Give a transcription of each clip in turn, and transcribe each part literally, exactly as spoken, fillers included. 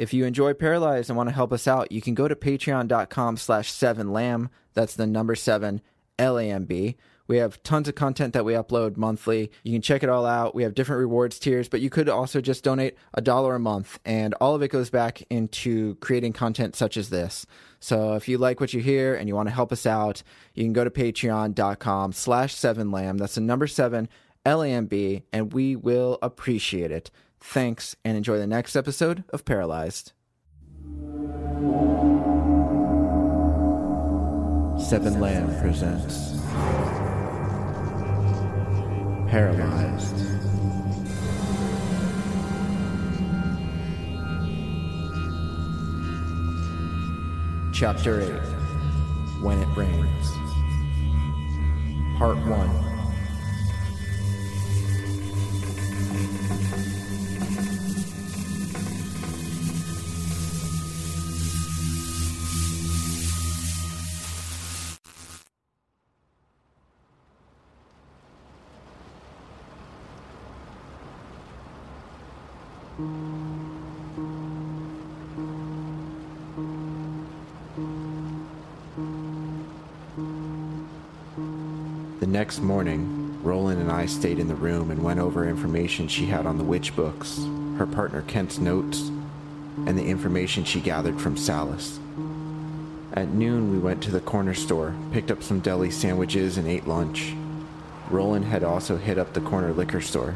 If you enjoy Paralyzed and want to help us out, you can go to patreon.com slash 7lamb. That's the number seven, L A M B. We have tons of content that we upload monthly. You can check it all out. We have different rewards tiers, but you could also just donate a dollar a month, and all of it goes back into creating content such as this. So if you like what you hear and you want to help us out, you can go to patreon.com slash 7lamb. That's the number seven, L A M B, and we will appreciate it. Thanks, and enjoy the next episode of Paralyzed. Seven Land presents Paralyzed. Chapter eight, When It Rains. Part one. Next morning, Roland and I stayed in the room and went over information she had on the witch books, her partner Kent's notes, and the information she gathered from Salas. At noon, we went to the corner store, picked up some deli sandwiches, and ate lunch. Roland had also hit up the corner liquor store.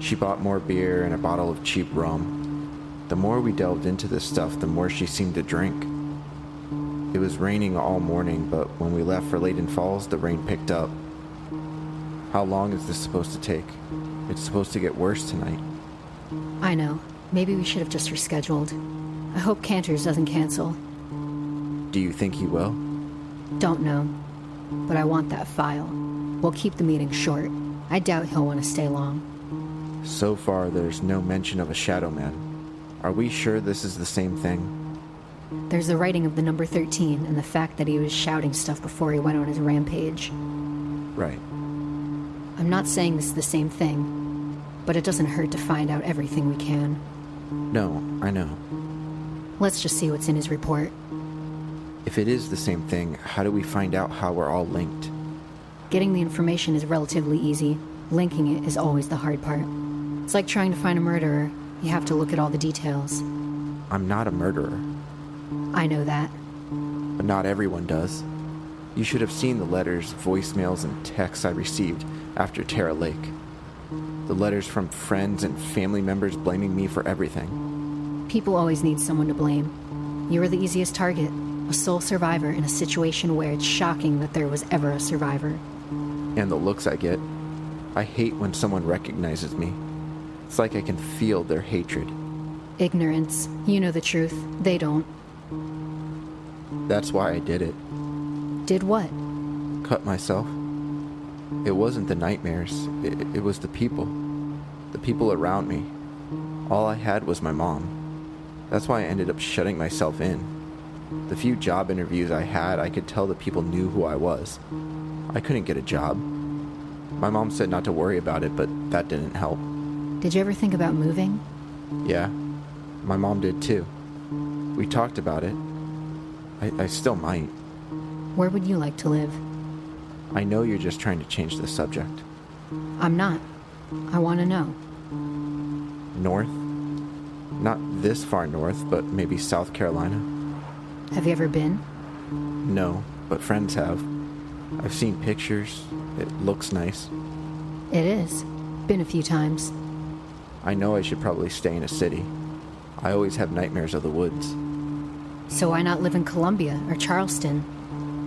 She bought more beer and a bottle of cheap rum. The more we delved into this stuff, the more she seemed to drink. It was raining all morning, but when we left for Leyden Falls, the rain picked up. How long is this supposed to take? It's supposed to get worse tonight. I know. Maybe we should have just rescheduled. I hope Cantors doesn't cancel. Do you think he will? Don't know. But I want that file. We'll keep the meeting short. I doubt he'll want to stay long. So far, there's no mention of a shadow man. Are we sure this is the same thing? There's the writing of the number thirteen and the fact that he was shouting stuff before he went on his rampage. Right. I'm not saying this is the same thing, but it doesn't hurt to find out everything we can. No, I know. Let's just see what's in his report. If it is the same thing, how do we find out how we're all linked? Getting the information is relatively easy. Linking it is always the hard part. It's like trying to find a murderer. You have to look at all the details. I'm not a murderer. I know that. But not everyone does. You should have seen the letters, voicemails, and texts I received after Tara Lake. The letters from friends and family members blaming me for everything. People always need someone to blame. You were the easiest target, a sole survivor in a situation where it's shocking that there was ever a survivor. And the looks I get. I hate when someone recognizes me. It's like I can feel their hatred. Ignorance. You know the truth. They don't. That's why I did it. Did what? Cut myself. It wasn't the nightmares. It, it was the people. The people around me. All I had was my mom. That's why I ended up shutting myself in. The few job interviews I had, I could tell the people knew who I was. I couldn't get a job. My mom said not to worry about it, but that didn't help. Did you ever think about moving? Yeah. My mom did too. We talked about it. I, I still might. Where would you like to live? I know you're just trying to change the subject. I'm not. I want to know. North? Not this far north, but maybe South Carolina. Have you ever been? No, but friends have. I've seen pictures. It looks nice. It is. Been a few times. I know I should probably stay in a city. I always have nightmares of the woods. So why not live in Columbia or Charleston?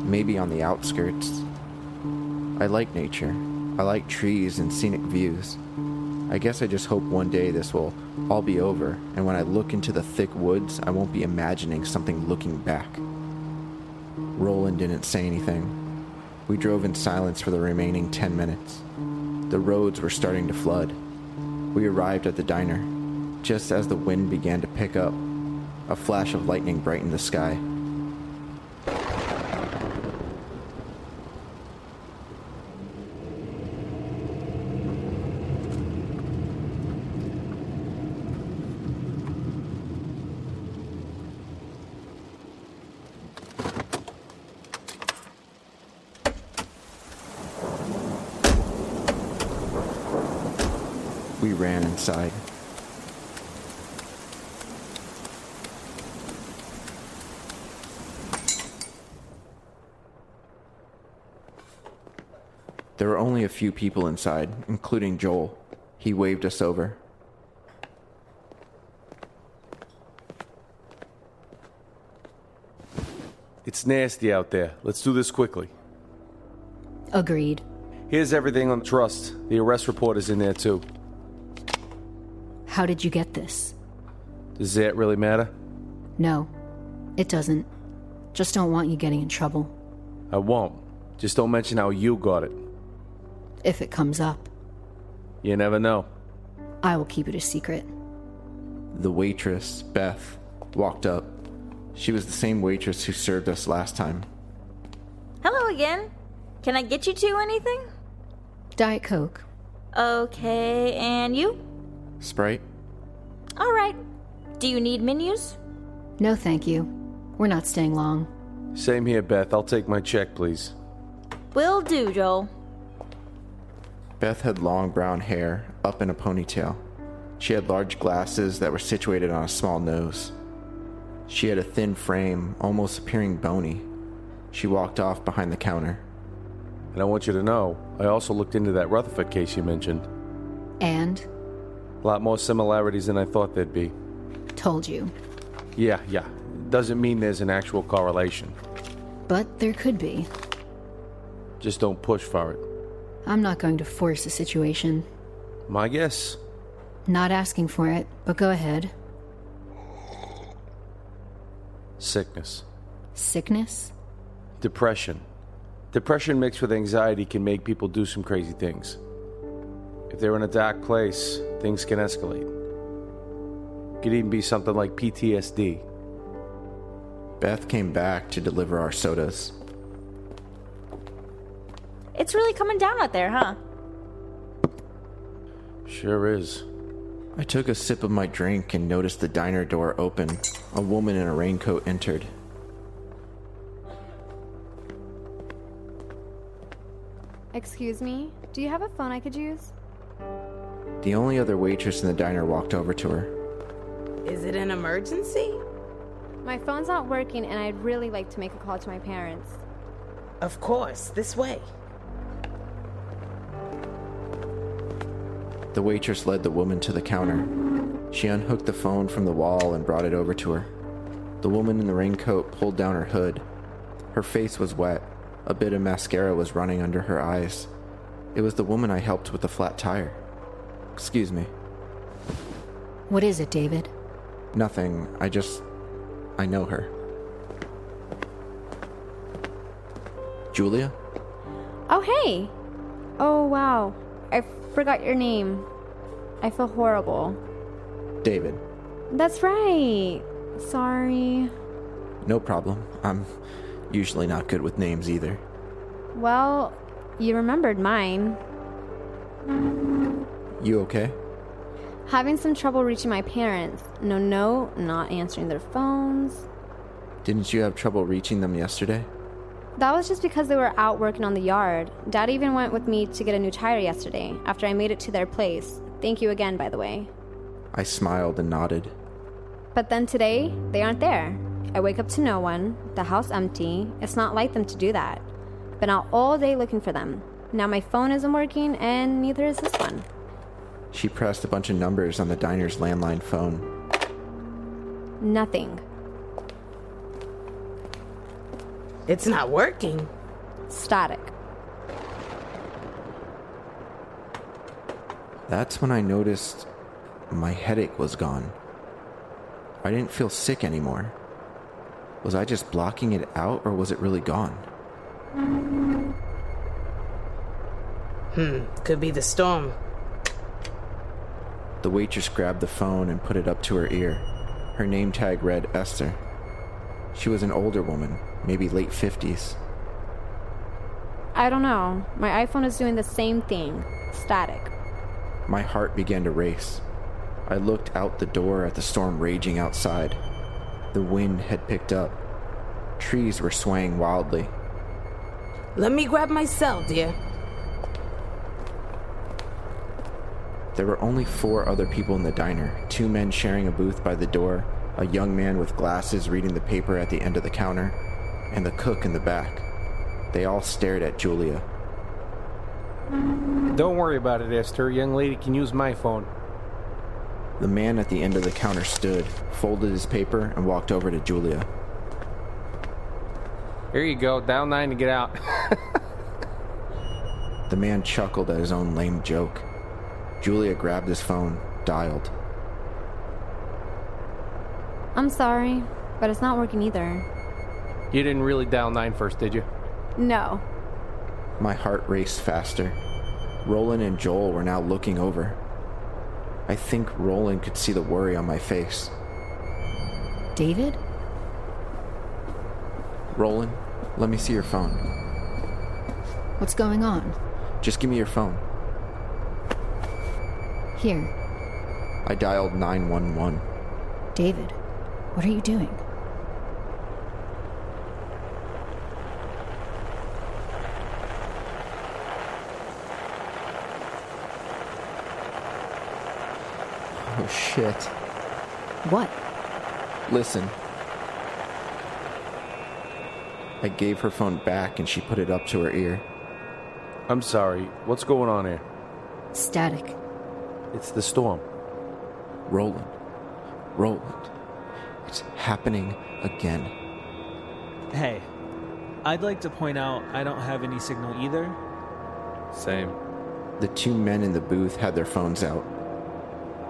Maybe on the outskirts. I like nature. I like trees and scenic views. I guess I just hope one day this will all be over, and when I look into the thick woods, I won't be imagining something looking back. Roland didn't say anything. We drove in silence for the remaining ten minutes. The roads were starting to flood. We arrived at the diner, just as the wind began to pick up. A flash of lightning brightened the sky. we ran inside. There were only a few people inside, including Joel. He waved us over. It's nasty out there. Let's do this quickly. Agreed. Here's everything on the trust. The arrest report is in there, too. How did you get this? Does that really matter? No, it doesn't. Just don't want you getting in trouble. I won't. Just don't mention how you got it. If it comes up. You never know. I will keep it a secret. The waitress, Beth, walked up. She was the same waitress who served us last time. Hello again. Can I get you two anything? Diet Coke. Okay, and you? Sprite. All right. Do you need menus? No, thank you. We're not staying long. Same here, Beth. I'll take my check, please. Will do, Joel. Beth had long brown hair up in a ponytail. She had large glasses that were situated on a small nose. She had a thin frame, almost appearing bony. She walked off behind the counter. And I want you to know, I also looked into that Rutherford case you mentioned. And? A lot more similarities than I thought there'd be. Told you. Yeah, yeah. Doesn't mean there's an actual correlation. But there could be. Just don't push for it. I'm not going to force a situation. My guess? Not asking for it, but go ahead. Sickness. Sickness? Depression. Depression mixed with anxiety can make people do some crazy things. If they're in a dark place, things can escalate. It could even be something like P T S D. Beth came back to deliver our sodas. It's really coming down out there, huh? Sure is. I took a sip of my drink and noticed the diner door open. A woman in a raincoat entered. Excuse me, do you have a phone I could use? The only other waitress in the diner walked over to her. Is it an emergency? My phone's not working and I'd really like to make a call to my parents. Of course, this way. The waitress led the woman to the counter. She unhooked the phone from the wall and brought it over to her. The woman in the raincoat pulled down her hood. Her face was wet. A bit of mascara was running under her eyes. It was the woman I helped with the flat tire. Excuse me. What is it, David? Nothing. I just... I know her. Julia? Oh, hey! Oh, wow. I forgot your name. I feel horrible. David. That's right. Sorry. No problem. I'm usually not good with names either. Well, you remembered mine. You okay? Having some trouble reaching my parents. No, no, not answering their phones. Didn't you have trouble reaching them yesterday? That was just because they were out working on the yard. Dad even went with me to get a new tire yesterday, after I made it to their place. Thank you again, by the way. I smiled and nodded. But then today, they aren't there. I wake up to no one, the house empty. It's not like them to do that. Been out all day looking for them. Now my phone isn't working, and neither is this one. She pressed a bunch of numbers on the diner's landline phone. Nothing. It's not working. Static. That's when I noticed my headache was gone. I didn't feel sick anymore. Was I just blocking it out, or was it really gone? Hmm, could be the storm. The waitress grabbed the phone and put it up to her ear. Her name tag read Esther. She was an older woman, maybe late fifties. I don't know. My iPhone is doing the same thing. Static. My heart began to race. I looked out the door at the storm raging outside. The wind had picked up. Trees were swaying wildly. Let me grab my cell, dear. There were only four other people in the diner, two men sharing a booth by the door, a young man with glasses reading the paper at the end of the counter, and the cook in the back. They all stared at Julia. Don't worry about it, Esther. Young lady can use my phone. The man at the end of the counter stood, folded his paper, and walked over to Julia. Here you go, down nine to get out. The man chuckled at his own lame joke. Julia grabbed his phone, dialed. I'm sorry, but it's not working either. You didn't really dial nine first, did you? No. My heart raced faster. Roland and Joel were now looking over. I think Roland could see the worry on my face. David? Roland, let me see your phone. What's going on? Just give me your phone. Here. I dialed nine one one. David, what are you doing? Oh, shit. What? Listen. I gave her phone back and she put it up to her ear. I'm sorry. What's going on here? Static. It's the storm. Roland. Roland. It's happening again. Hey, I'd like to point out I don't have any signal either. Same. The two men in the booth had their phones out.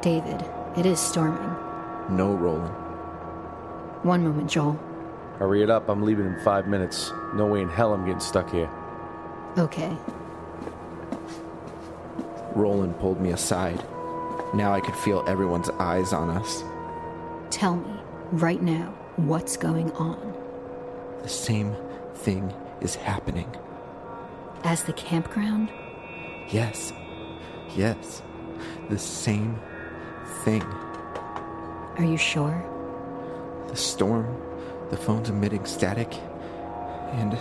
David, it is storming. No, Roland. One moment, Joel. Hurry it up. I'm leaving in five minutes. No way in hell I'm getting stuck here. Okay. Roland pulled me aside. Now I could feel everyone's eyes on us. Tell me, right now, what's going on? The same thing is happening. As the campground? Yes. Yes. The same thing. Are you sure? The storm... The phone's emitting static, and,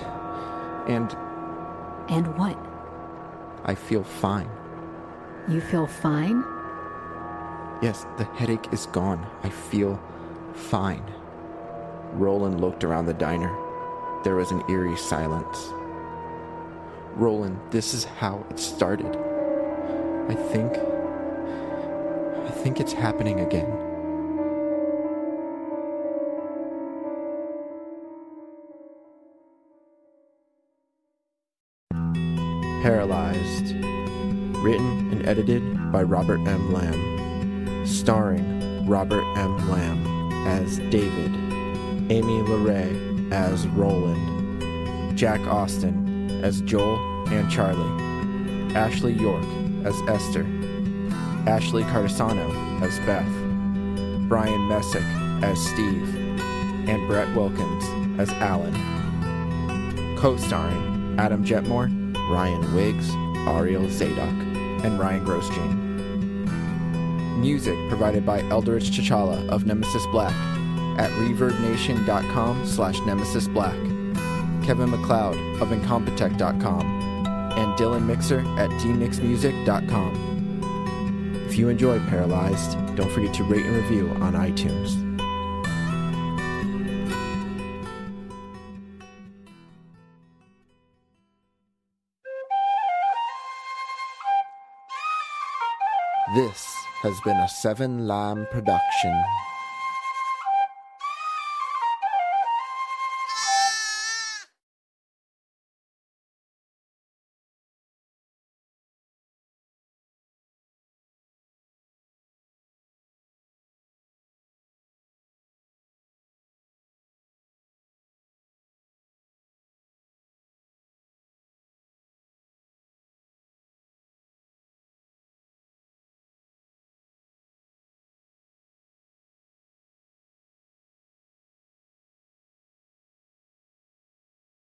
and... And what? I feel fine. You feel fine? Yes, the headache is gone. I feel fine. Roland looked around the diner. There was an eerie silence. Roland, this is how it started. I think... I think it's happening again. Paralyzed. Written and edited by Robert M. Lamb. Starring Robert M. Lamb as David, Amy LeRae as Roland, Jack Austin as Joel and Charlie, Ashley York as Esther, Ashley Cardisano as Beth, Brian Messick as Steve, and Brett Wilkins as Alan. Co-starring Adam Jetmore, Ryan Wiggs, Ariel Zadok, and Ryan Grosjean. Music provided by Elderich T'Challa of Nemesis Black at ReverbNation.com slash Nemesis Black, Kevin MacLeod of Incompetech dot com, and Dylan Mixer at D mix music dot com. If you enjoy Paralyzed, don't forget to rate and review on iTunes. This has been a seven lamb production.